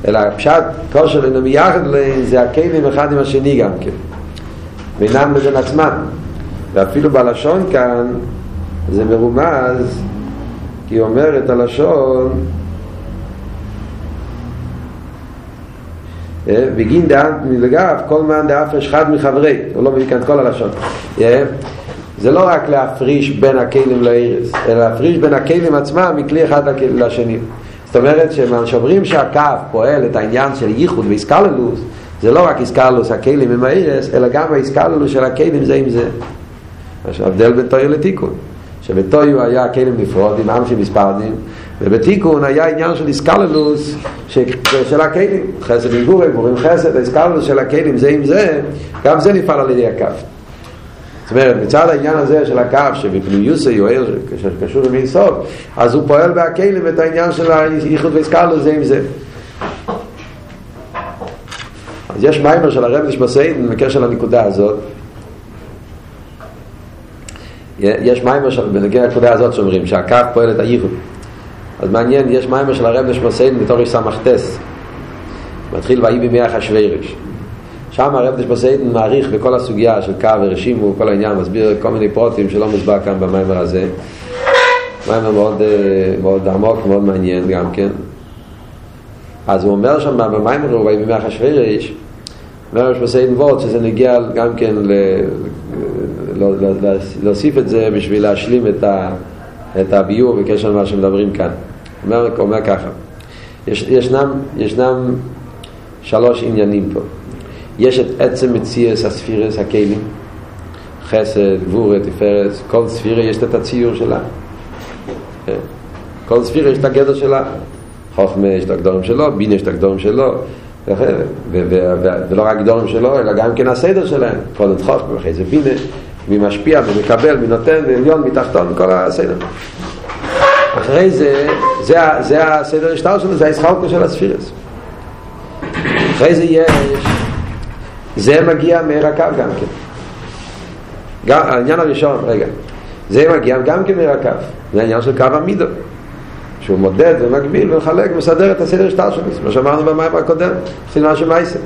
אלא הפשעת קושר לו אינו מייחד לו, זה הכלים אחד עם השני גם כן, בינם ובין עצמם. ואפילו בלשון כאן זה מרומז, כי אומרת הלשון בגין דעת מלגב כל מען דאף אחד מחברי, הוא לא מביא כאן כל הלשון, יאה זה לא רק להפריש בין הכלים לארץ, אלא להפריש בין הכלים עצמם מכלי אחד לשני. זאת אומרת שאומרים שהקו פועל את העניין של ייחוד ואיסקללוס, זה לא רק איסקללוס הכלים עם הארץ, אלא גם האיסקללוס של הכלים זה עם זה. ההבדל בין תועלת לתיקון, שבתויו היה כלים נפרודים, עם שמספרדים, ובתיקון היה עניין של איסקללוס של הכלים, חסד עם גורים, גורים חסד, האיסקללוס של הכלים זה עם זה, גם זה נפעל על ידי הקף. זאת אומרת, מצד העניין הזה של הקף, שבפניוסי יוער, שקשור למי סוף, אז הוא פועל בהכלים את העניין של האיחוד ואיסקללוס זה עם זה. אז יש מיימר של הרב נשבסאידן בקשר לנקודה הזאת, יש מיימר של בנגיע הנקודה הזאת שאומרים שהקף פועל את הייחוד. אז מעניין, יש מיימר של הרב נשבסאידן בתור סמכתס, מתחיל באי בימי החשווירש, שם הרב נשבסאידן מעריך בכל הסוגיה של קו ורשימו, כל העניין, מסביר כל מיני פרוטים שלא מוסבר כאן במיימר הזה. מיימר מאוד, מאוד עמוק, מאוד מעניין גם כן. אז הוא אומר שם במיימר ובאי בימי החשווירש, אומר נשבסאידן וורד שזה נגיע גם כן ל... להוסיף את זה בשביל להשלים את ה את הביור בקשר למה שמדברים כאן. אומר, אומר ככה, יש, ישנם, ישנם שלוש עניינים פה. יש את עצם מציאס הספירס הכלים, חסד, גבורה, תפארת. כל ספירה יש את הציור שלה, כל ספירה יש את הגדר שלה, חוכמה יש את הגדורים שלו, בינה יש את הגדורים שלו, ולא רק גדורים שלו אלא גם כן הסדר שלהם, פרודת חוכמה, אחרי זה בינה, מי משפיע, מי מקבל, מי נותן, מי עליון, מי תחתון, כל הסדר. אחרי זה, זה, זה הסדר השטר שלו, זה ההסחלקו של הספירס. אחרי זה יש, זה מגיע מהר הקו גם כן. גם, העניין הראשון, רגע, זה מגיע גם כן מהר הקו, זה העניין של קו המידו, שהוא מודד ומגביל ומחלק ומסדר את הסדר השטר שלו, מה שאמרנו במים הקודם, סילמן שמייסה,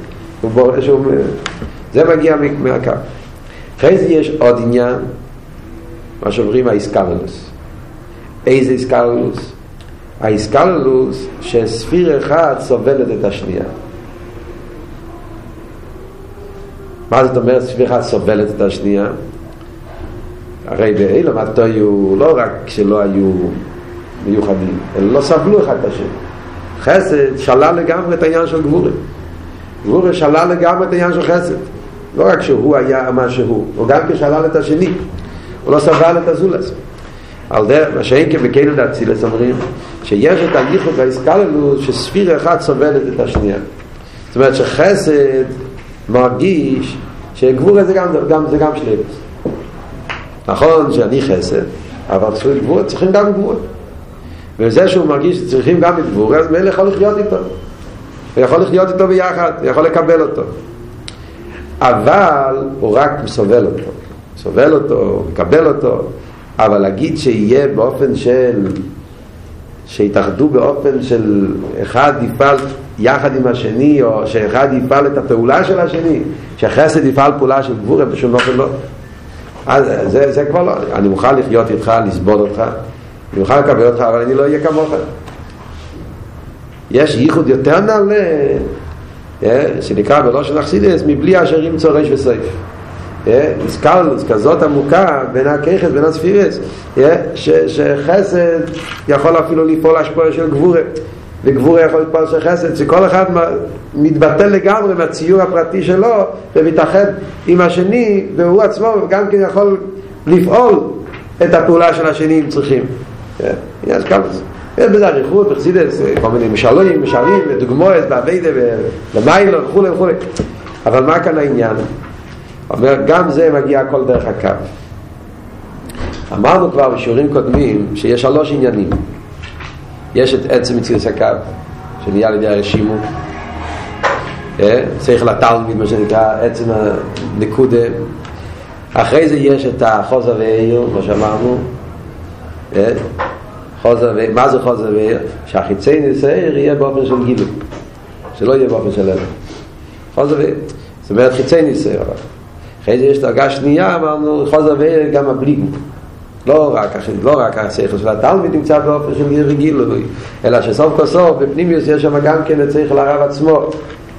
זה מגיע מהר הקו. אחרי זה יש עוד עניין, מה שעוברים האיסקללוס. איזה איסקללוס? האיסקללוס שספיר אחד סובלת את השנייה. מה זאת אומרת ספיר אחד סובלת את השנייה? הרי באילם התויו לא רק שלא היו מיוחדים, אלא לא סבלו אחד את השני. חסד שלל לגמרי את העניין של גבורה, גבורה שלל לגמרי את העניין של חסד. לא רק שהוא היה מה שהוא, הוא גם כשלל את השני, הוא לא סבל את הזולס. על דרך, מה שאין כבקלת הצילס אומרים, שיש את הליכות והאיסקללות שספיר אחד סובלת את השנייה. זאת אומרת שחסד מרגיש שגבור זה גם, גם, זה גם שלילוס. נכון שאני חסד, אבל צריכים גבור, צריכים גם גבור. וזה שהוא מרגיש שצריכים גם את גבור, אז מי יכול לחיות איתו? הוא יכול לחיות איתו ביחד, הוא יכול לקבל אותו. אבל הוא רק מסובל אותו, סובל אותו, מקבל אותו, אבל להגיד שיהיה באופן של, שיתאחדו באופן של אחד יפעל יחד עם השני, או שאחד יפעל את הפעולה של השני, שחסד יפעל פעולה של גבורה, בשום אופן לא. אז זה, זה כבר לא, אני מוכן לחיות איתך, לסבוד אותך, אני מוכן לקבל אותך, אבל אני לא אהיה כמוך. יש ייחוד יותר נעלה, שנקרא בלושן אכסידס, מבלי אשר ימצא ריש וסעיף. איסקללוס כזאת עמוקה בין הכיחס, בין הספירס, שחסד יכול אפילו לפעול השפעה של גבורה, וגבורה יכול לפעול של חסד, שכל אחד מתבטל לגמרי מהציור הפרטי שלו ומתאחד עם השני, והוא עצמו גם כן יכול לפעול את הפעולה של השני אם צריכים. הנה איסקללוס יש בזה ריחות, אכסידס, כל מיני משלים, משלים, דוגמאות, בעבידה, למיילו, וכו' וכו'. אבל מה כאן העניין? אומר, גם זה מגיע הכל דרך הקו. אמרנו כבר בשיעורים קודמים שיש שלוש עניינים. יש את עצם מציאות הקו, שנהיה על ידי הרשימו. צריך לתלמיד, מה שנקרא, עצם הנקודה. אחרי זה יש את החוזה והעיר, מה שאמרנו. חוזר ואיר, מה זה חוזר ואיר? שהחיצי נסעיר יהיה באופן של גילוי, שלא יהיה באופן של אלו חוזר ואיר, זאת אומרת חיצי נסעיר. אחרי זה יש דרגה שנייה, אמרנו חוזר ואיר גם הבליגו, לא רק, לא רק השכל של התלמיד נמצא באופן של גילוי וגילוי, אלא שסוף כסוף בפנימיוס יש שם גם כן השכל הרב עצמו,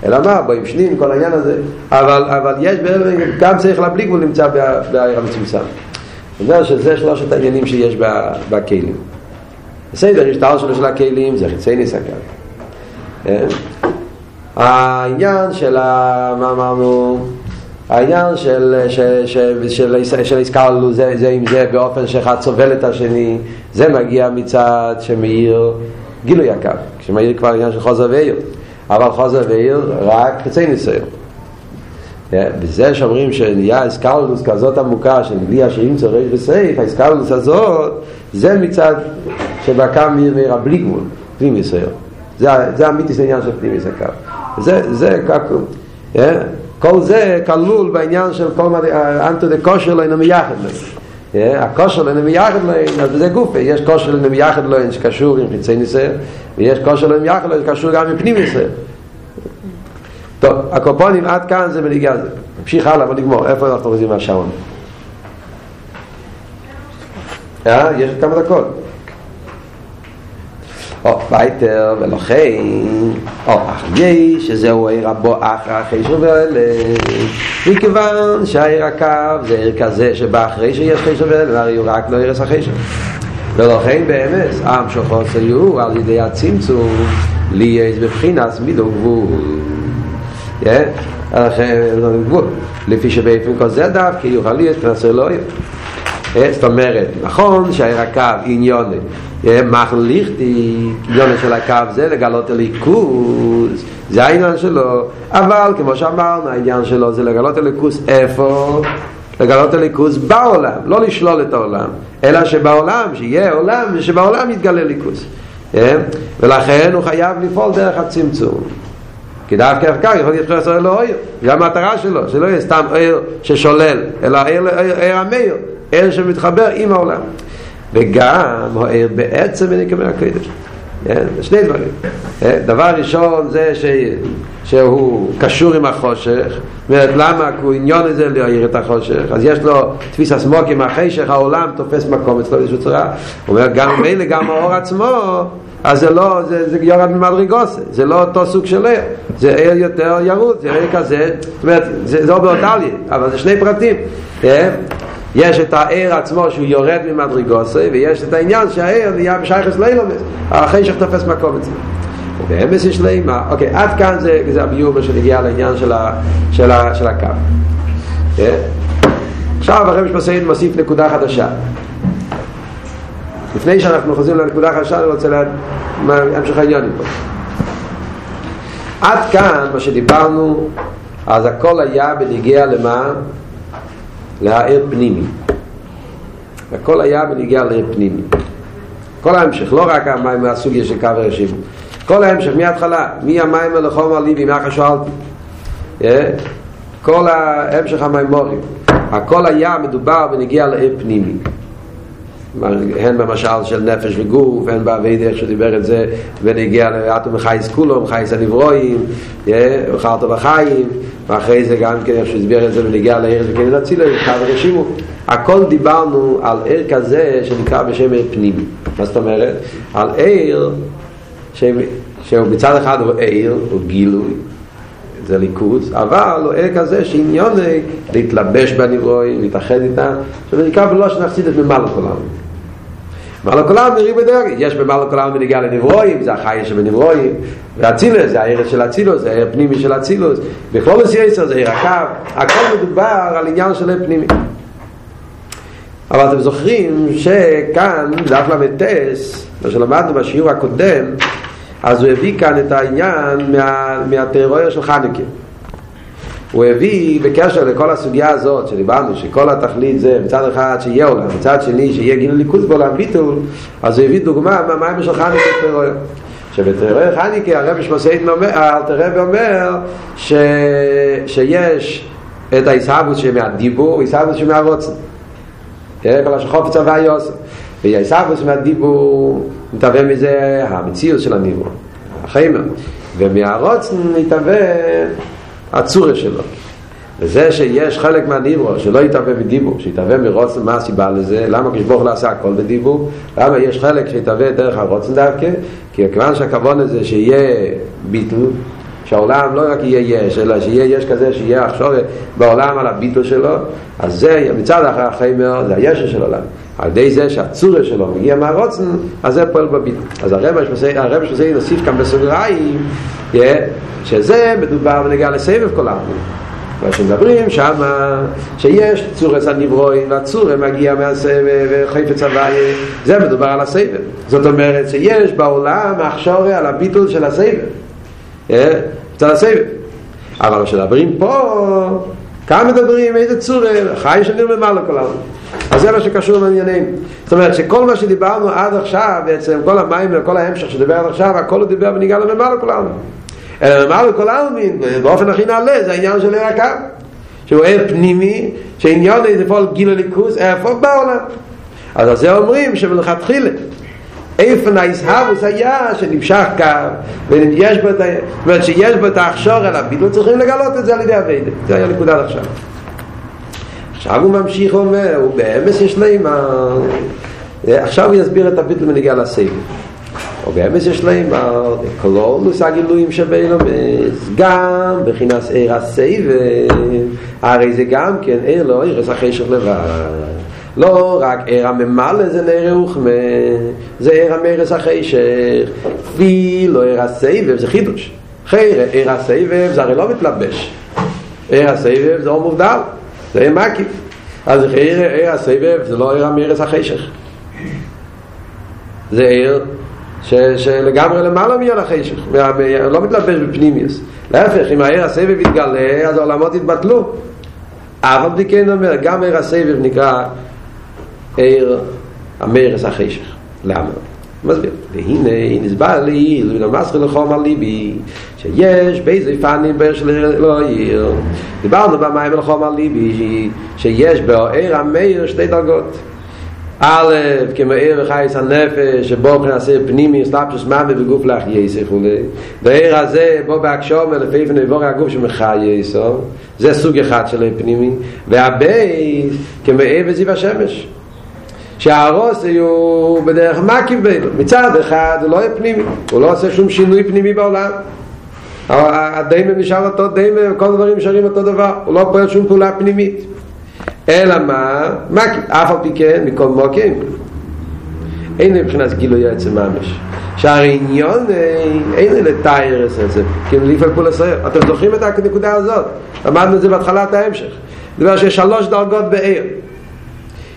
אלא מה, באים שנים, כל העניין הזה, אבל, אבל יש בערך גם השכל הבליגו נמצא בעיר המצומצם. זאת אומרת שזה שלושת העניינים שיש בכלים. הסדר השטר שלו של הכלים זה חיצי נסקר. העניין של מה אמרנו, העניין של של של הזכרנו זה זה עם זה באופן שאחד סובל את השני, זה מגיע מצד שמאיר גילוי הקו, כשמאיר כבר עניין של חוזר ואיר, אבל חוזר ואיר רק חצי ניסיון. בזה שאומרים שנהיה הזכרנו כזאת עמוקה של גליה שאם צורך בסעיף, הזכרנו הזאת זה מצד שבקם מאיר מאיר בלי גבול, בלי ניסיון. זה זה אמיתיס העניין של פנימי הקו. זה זה קקו. כל זה כלול בעניין של כל אנטו דה כושר לנו מייחד להם. הכושר לנו מייחד להם, אז זה גופה. יש כושר לנו מייחד להם שקשור עם חיצי ניסיון, ויש כושר לנו מייחד להם שקשור גם עם פנים ניסיון. טוב, הקופונים עד כאן זה בניגע זה. נמשיך הלאה, אבל נגמור. איפה אנחנו רוצים מהשעון? יש כמה דקות. או, ביתר ולכן, או, אחרי שזהו העיר הבו אחר אחרי שובלת, מכיוון שהעיר הקו זה עיר כזה שבה אחרי שיש חי שובלת, והרי הוא רק לא עירס אחרי שובלת. ולכן באמס, עם שחוץ היו על ידי הצמצום, לי יש בבחינס מידו גבול. ולכן, גבול. לפי שבאיפים כל זה דף, כי יוכל לי את פנסר לא עיר. זאת אומרת, נכון שהעיר הקו עניונת, מחליכתי, עניונת של הקו זה לגלות הליכוז, זה העניין שלו, אבל כמו שאמרנו, העניין שלו זה לגלות הליכוז איפה? לגלות הליכוז בעולם, לא לשלול את העולם, אלא שבעולם, שיהיה עולם, ושבעולם יתגלה ליכוז, ולכן הוא חייב לפעול דרך הצמצום. כי דווקא כך יכול להיות חסר אלו עיר, זה המטרה שלו, שלא יהיה סתם עיר ששולל, אלא עיר המאיר, עיר שמתחבר עם העולם, וגם העיר בעצם בנקמי הקדש. שני דברים. דבר ראשון זה שהוא קשור עם החושך, למה? כי הוא עניון את זה להעיר את החושך, אז יש לו תפיס הסמוק עם החשך, העולם תופס מקום אצלו איזושהי צורה, הוא אומר גם מילה, גם האור עצמו, אז זה לא, זה, זה יורד ממדרגוס, זה לא אותו סוג של עיר, זה עיר יותר ירוד, זה עיר כזה, זאת אומרת, זה לא באותה לי, אבל זה שני פרטים. יש את העיר עצמו שהוא יורד ממדרגוס, ויש את העניין שהעיר נהיה בשייכס לילומס, אחרי שתופס מקום אצלו. ובאמס יש לימה, אוקיי, עד כאן זה, זה הביום שנגיע לעניין של, ה, של, ה, של הקו. אוקיי? עכשיו הרב משפסיין מוסיף נקודה חדשה. לפני שאנחנו חוזרים לנקודה חדשה, אני רוצה להמשיך העניינים פה. עד כאן, מה שדיברנו, אז הכל היה בנגיע למה? להעיר פנימי. הכל היה בנגיע להעיר פנימי. כל ההמשך, לא רק המים הסוגיה של קו הראשים. כל ההמשך, מההתחלה, מי המים לחומר ליבי, מה חשאלתי. כל ההמשך המיימורים. הכל היה מדובר בנגיע להעיר פנימי. הן במשל של נפש וגוף, הן בעבידך שדיבר את זה ונגיע לאטום חייס כולום, חייס הנברואים, וחרתו בחיים, ואחרי זה גם כן שדיבר את זה ונגיע לעיר וכן להצילה, וכן הרשימו. הכל דיברנו על עיר כזה שנקרא בשם עיר פנימי. מה זאת אומרת? על עיר שבצד אחד הוא עיר, הוא גילוי, זה ליכוז, אבל הוא עיר כזה שעניונק להתלבש בנברואי, להתאחד איתה, שבנקרא ולא שנחסיד את ממלא כולם. מעל כולם נראים בדרך, יש במעל כולם בנגיע לנברואים, זה החיים שבנברואים, והצילוס, זה העיר של הצילוס, זה העיר פנימי של הצילוס, בכלול סייסר, זה עיר הקו, הכל מדובר על עניין של עיר פנימי. אבל אתם זוכרים שכאן, דף למטס, מה שלמדנו בשיעור הקודם, אז הוא הביא כאן את העניין מה, מהתיאוריה של חנוכה. הוא הביא בקשר לכל הסוגיה הזאת שדיברנו, שכל התכלית זה מצד אחד שיהיה עולם, מצד שני שיהיה גילוי ליכוז בעולם ביטול, אז הוא הביא דוגמה מהמים של חנוכה בתיאוריה. שבתיאוריה חנוכה הרב משמעותית אומר ש... שיש את ההסהבות שמהדיבור, ההסהבות שמהרוצן. כל השחוף צבא יוסף. וההסהבות שמהדיבור מתהווה מזה המציאות של הנברא, החיים. ומהרוצן מתהווה הצורה שלו. וזה שיש חלק מהדיבור שלא יתהווה בדיבור, שיתהווה מרוצן, מה הסיבה לזה? למה כשבוך לא עשה הכל בדיבור? למה יש חלק שיתהווה דרך הרוצן דווקא? כי הכוון שהכוון הזה שיהיה ביטול, שהעולם לא רק יהיה יש, אלא שיהיה יש כזה שיהיה עכשיו בעולם על הביטול שלו, אז זה מצד אחר החיימר, זה הישר של עולם. על ידי זה שהצורה שלו מגיע מהרוצן, אז זה פועל בביטול. אז הרב שעושה נוסיף כאן בסוגריים, שזה מדובר בנגיע לסבב כל העולם. מה שמדברים שם, שיש צורס הנברוי והצורה מגיע מהסבב וחפץ הוואי, זה מדובר על הסבב. זאת אומרת שיש בעולם ההכשרה על הביטול של הסבב, של הסבב. אבל מה שמדברים פה, כאן מדברים איזה צורה, חי שנראה למעלה כל העולם. אז זה מה שקשור לעניינים. זאת אומרת שכל מה שדיברנו עד עכשיו, בעצם כל המים וכל ההמשך שדיבר עד עכשיו, הכל הוא דיבר בניגע למעלה כל העולם. אלא למעלה כל העלמין, באופן הכי נעלה, זה העניין של הרקב, שהוא ער פנימי, שעניין איפול גיל הליכוס, איפה בעולם. אז על זה אומרים שמלכתחילה, איפן ההסהבוס היה שנמשך קו, ויש בו את ה... זאת אומרת שיש בו את ההכשור אליו, בדיוק צריכים לגלות את זה על ידי הוידה. זה היה נקודה עכשיו. עכשיו הוא ממשיך ואומר, הוא באמס יש להם, עכשיו הוא יסביר את הביטל מנהיגה לסייב. ובאמס יש להם כל נושא גילויים שווה אלומס גם בחינס עיר הסייב, הרי זה גם כן עיר לא עירס החשך לבד, לא רק עיר הממלא זה נעיר רוחמה, זה עיר המרס החשך, אפילו עיר הסייב זה חידוש חיירה, עיר הסייב זה הרי לא מתלבש, עיר הסייב זה לא מובדל, זה עיר מקיף. אז עיר הסייב זה לא עיר המרס החשך, זה עיר שלגמרי למעלה מיון החשך, לא מתלבש בפנימיוס. להפך, אם העיר הסבב יתגלה אז העולמות יתבטלו. אבל בדיקן אומר, גם העיר הסבב נקרא עיר המרס החשך. למה? מסביר. והנה נסבר לי, ולמסר לחום על ליבי, שיש באיזה פני בעיר של לא עיר. דיברנו במים לחום על ליבי, שיש בעיר המרס שתי דרגות. א' כמאיר וחייס הנפש שבו בנעשה פנימי סלאפשוס מאמה בגוף לך יסף עולה, והעיר הזה בו בהקשום ולפי ונעבור הגוף שמחי יסף, זה סוג אחד של פנימי. והבית כמאיר וזיו השמש שהרוס הוא בדרך מקיב בינו, מצד אחד הוא לא יהיה פנימי, הוא לא עושה שום שינוי פנימי בעולם, הדיימם נשאר אותו דיימם, כל הדברים נשארים אותו דבר, הוא לא פועל שום פעולה פנימית, אלא מה? מקיף, אף על פי כן, מכל מוקים אין מבחינת גילוי עצם ממש שהעניין אין לתאר את זה כמליפה לפול הסעיר. אתם זוכרים את הנקודה הזאת, למדנו את זה בהתחלת ההמשך, דבר שיש שלוש דרגות בעיר.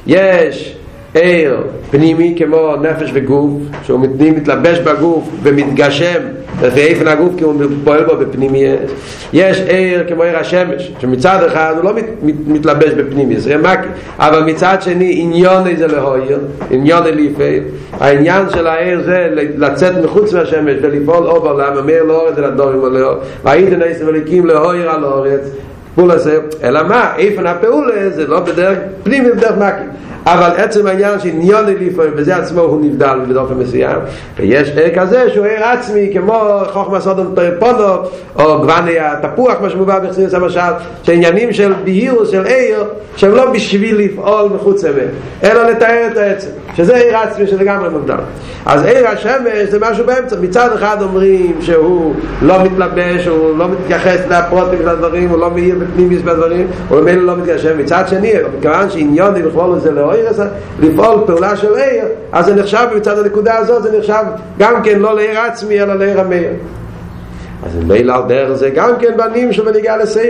יש עיר פנימי כמו נפש וגוף, שהוא מתלבש בגוף ומתגשם ואיפן הגוף כמו פועל בו בפנימי. יש עיר כמו עיר השמש, שמצד אחד הוא לא מת, מת, מתלבש בפנימי, אבל מצד שני עניון זה להויר, עניון לליפי, העניין של העיר זה לצאת מחוץ מהשמש ולפעול או בעולם, אומר לאורץ אל הדורים ולאור, והאיתן היסם וליקים להויר על האורץ, אלא מה? איפן הפעולה זה לא בדרך פנימי, בדרך מקים. אבל עצם העניין שעניון לפעמים, וזה עצמו הוא נבדל בדרך המסוים, ויש עיר כזה שהוא עיר עצמי, כמו חוכמה סודום פריפונו, או גווני התפוח, מה שמובע בחסידות למשל, שעניינים של בהיר של עיר, שהם לא בשביל לפעול מחוץ אמת, אלא לתאר את העצם, שזה עיר עצמי שלגמרי נבדל. אז עיר השמש זה משהו באמצע, מצד אחד אומרים שהוא לא מתלבש, הוא לא מתייחס לפרוטים של הדברים, הוא לא מאיר בפנימיס בדברים, הוא ממילא לא מתגשם. מצד שני, מכיוון שעניון לכלול זה לא לפעול פעולה של עיר, אז זה נחשב בצד הנקודה הזאת, זה נחשב גם כן לא לעיר עצמי אלא לעיר המאיר. אז מילה על דרך זה גם כן בנים שבניגע לסבב.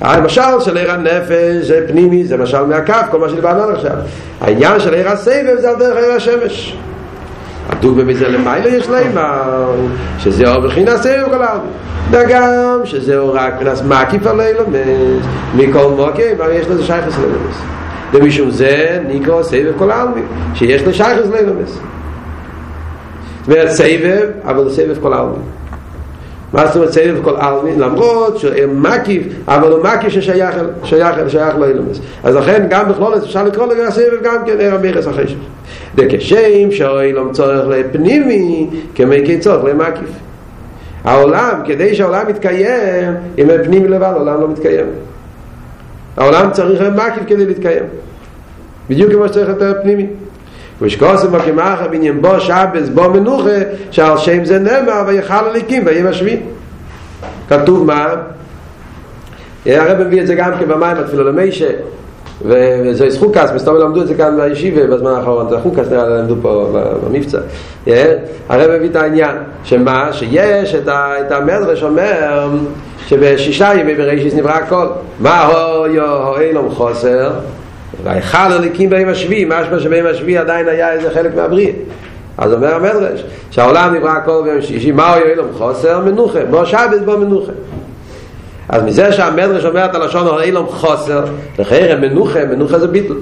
המשל של עיר הנפש פנימי זה משל מהקו, כל מה שדיברנו עד עכשיו. העניין של עיר הסבב זה על דרך עיר השמש, הדוגמה מזה למעלה יש להם שזה אור בחינה סבב כל העולם, וגם שזה אור רק בנס מקיף על אילומס מכל מוקים, הרי יש לזה שייכס לילומס, ומשום זה נקרא סבב כל העלמין, שיש לו שייכס לאילומס. זאת אומרת סבב, אבל הוא סבב כל העלמין. מה זאת אומרת סבב כל העלמין? למרות שהוא מקיף, אבל הוא מקיף ששייך לאילומס. אז לכן גם בכלולת אפשר לקרוא לגלל סבב גם כן עיר המרס החשך. דקשם שאילום צורך לפנימי כמקי צורך למקיף. העולם, כדי שהעולם יתקיים, אם אין פנימי לבד, העולם לא מתקיים. העולם צריך למקיף כדי להתקיים, בדיוק כמו שצריך לתאר פנימי. ושקוסם וכמאח בניין בו שבס בו מנוחה, שעל שם זה נאמר ויחל הליקים ויהיה משווים. כתוב מה? הרב מביא את זה גם כבמים התפילה למשה, וזה חוקס, מסתובב למדו את זה כאן בישיבה בזמן האחרון, זה חוקס נראה למדו פה במבצע. הרב הביא את העניין, שמה? שיש את המדרש אומר שבשישה ימי בראשיס נברא הכל. מה הו אילום חוסר? והאחד הליקים בהם השביעי, משמע שבהם השביעי עדיין היה איזה חלק מהבריא. אז אומר המדרש, שהעולם נברא הכל ביום שישי, מה הו אילום חוסר? מנוחה, בו שבת בו מנוחה. אז מזה שהמדרש אומר את הלשון הרי לא מחוסר, לחייר מנוחה, מנוחה זה ביטל.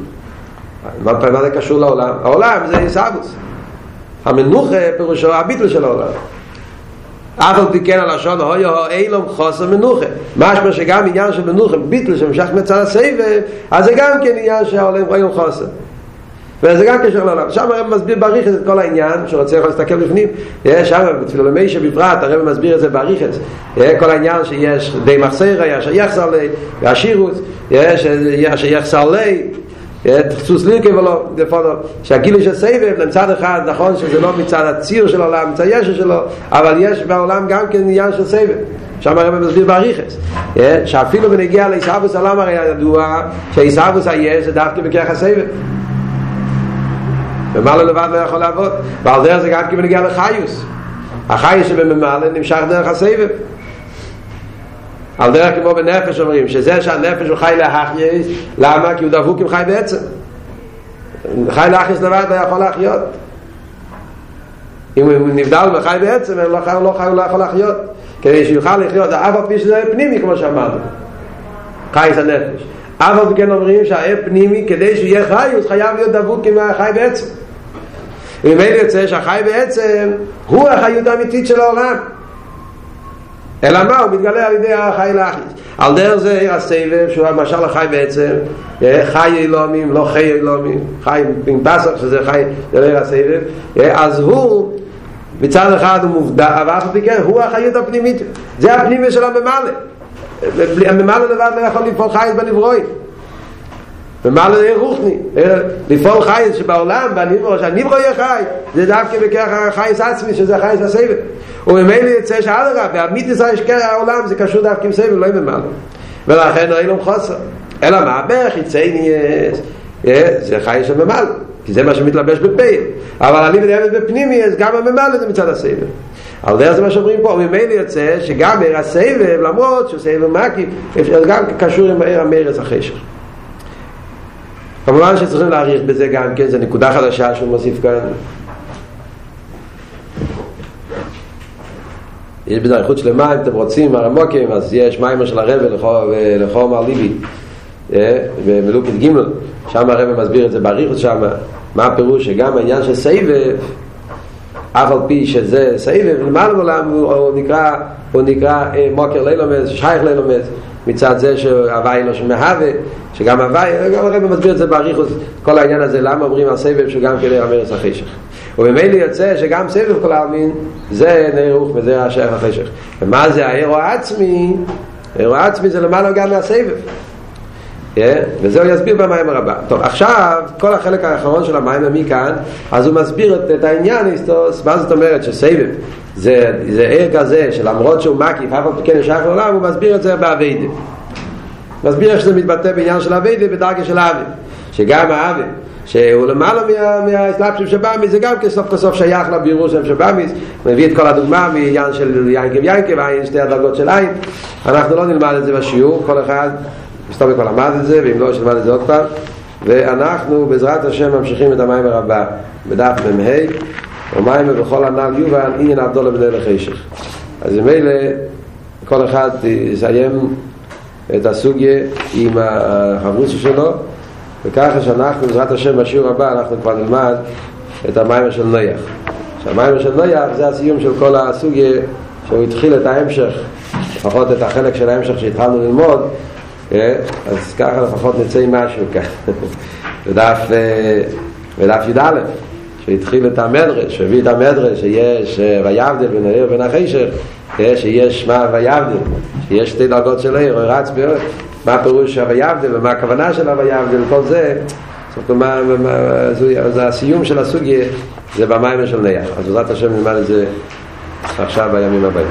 מה פעם זה קשור לעולם? העולם זה יסאבוס. המנוחה פירושו הביטל של העולם. אף על פי כן הלשון הרי לא מחוסר מנוחה. משמע שגם עניין של מנוחה, ביטל שמשך מצד הסבב, אז זה גם כן עניין שהעולם הרי לא מחוסר. וזה גם קשור לעולם. שם הרב מסביר בעריך את כל העניין, שרוצה יכול להסתכל לפנים. שם, בתפילה למי שבפרט, הרב מסביר את זה בעריך את זה. כל העניין שיש די מחסר, יש היחסר לי, והשירות, יש היחסר לי, תחצוס לי כבלו, שהגילי של סבב, מצד אחד, נכון שזה לא מצד הציר של העולם, מצד ישו שלו, אבל יש בעולם גם כן עניין של סבב. שם הרב מסביר בעריך את זה. שאפילו בנגיע לישאבוס עולם הרי ידוע, שהישאבוס היש זה דווקא בכך הסבב. ומעלה לבד לא יכול לעבוד, ועל דרך זה גם כמנגיע לחיוס. החיוס שבמעלה נמשך דרך הסבב. על דרך כמו בנפש אומרים, שזה שהנפש הוא חי להחייס, למה? כי הוא דבוק עם חי בעצם. חי להחייס לבד לא יכול להחיות. אם הוא נבדל בחי בעצם, הוא לא חי, הוא לא חי, הוא לא יכול להחיות. כדי שיוכל לחיות, אף אף שזה פנימי כמו שאמרנו. חייס הנפש. אף אף כן אומרים שהאב פנימי, כדי שיהיה חיוס, חייב להיות דבוק עם החי בעצם. וממילא יוצא שהחי בעצם הוא החיות האמיתית של העולם, אלא מה? הוא מתגלה על ידי החי להחליט. על דרך זה הסבב שהוא המשל החי בעצם, חי אילומים, לא חי אילומים, חי עם בסך שזה חי דרך הסבב. אז הוא מצד אחד הוא מובדע, אבל אף כן הוא החיות הפנימית, זה הפנימי של הממלא. הממלא לבד לא יכול לפעול חייס בנברוי, ממלא יהיה רוחני לפעול חייס שבעולם בנברוי, שהנברוי יהיה חי זה דווקא בכך החייס עצמי שזה חייס הסבל, וממילא יצא שעד הרב והמיט ניסה ישקר העולם זה קשור דווקא עם סבל, לא עם ממלא, ולכן אין לו חוסר, אלא מה? בערך יצא נייס זה חייס של ממלא, כי זה מה שמתלבש בפייל, אבל אני מדיימת בפנימי, אז גם הממלא זה מצד הסבל. אבל דרך זה מה שאומרים פה, ממילא יוצא שגם עיר הסבב, למרות שהוא סבב מקיף, אז גם קשור עם העיר המרץ החשך. כמובן שצריכים להעריך בזה גם כן, זו נקודה חדשה שהוא מוסיף כאן. יש בזה איכות שלמה, אם אתם רוצים, הרמוקים, אז יש מיימר של הרב לחומר ליבי, במלוקת גימל, שם הרב מסביר את זה בעריכות שם, מה הפירוש שגם העניין של סבב, אף על פי שזה סבב, למעלה מעולם הוא נקרא, הוא נקרא מוקר לילומס, שייך לילומס, מצד זה שהווי לא שמהווה, שגם הווי, גם הרב מסביר את זה בעריכות, כל העניין הזה, למה אומרים על סבב שגם כדי המרס החשך. ובמילא יוצא שגם סבב כל העלמין, זה נערוך וזה השייך החשך. ומה זה האירוע העצמי? האירוע העצמי זה למעלה גם מהסבב. וזה הוא יסביר במים הרבה. טוב, עכשיו, כל החלק האחרון של המים ומכאן, אז הוא מסביר את העניין, מה זאת אומרת שסבב זה עיר כזה, שלמרות שהוא מקיף, אף עוד כן שייך לעולם, הוא מסביר את זה בעבדה. מסביר איך שזה מתבטא בעניין של עבדה, בדרגה של עבד. שגם העבד, שהוא למעלה מהאסלאפשים שבאמיס, זה גם כסוף כסוף שייך לבירור שם שבאמיס, מביא את כל הדוגמה מעניין של ינקב ינקב, עין שתי הדרגות של עין. אנחנו לא נלמד את זה בשיעור, כל אחד סתם כבר למד את זה, ואם לא יש למד את זה עוד פעם, ואנחנו בעזרת השם ממשיכים את המים הרבה בדף ממהי ומים ובכל ענב יובל עניין עבדול לבני לחשך. אז עם אלה כל אחד יסיים את הסוגיה עם החברות שלו, וככה שאנחנו בעזרת השם בשיעור הבא אנחנו כבר נלמד את המים של נויח. שהמים של נויח זה הסיום של כל הסוגיה שהוא התחיל את ההמשך, לפחות את החלק של ההמשך שהתחלנו ללמוד, אז ככה לפחות נצא עם משהו ככה בדף י' א' שהתחיל את המדרש, שהביא את המדרש שיש ויבדל בין העיר ובין החשך, שיש מה ויבדל, שיש שתי דרגות של העיר, רץ בעוד מה הפירוש הויבדל ומה הכוונה של הויבדל, כל זה זה הסיום של הסוגיה, זה במים של נויח. אז בעזרת השם נלמד את זה עכשיו בימים הבאים.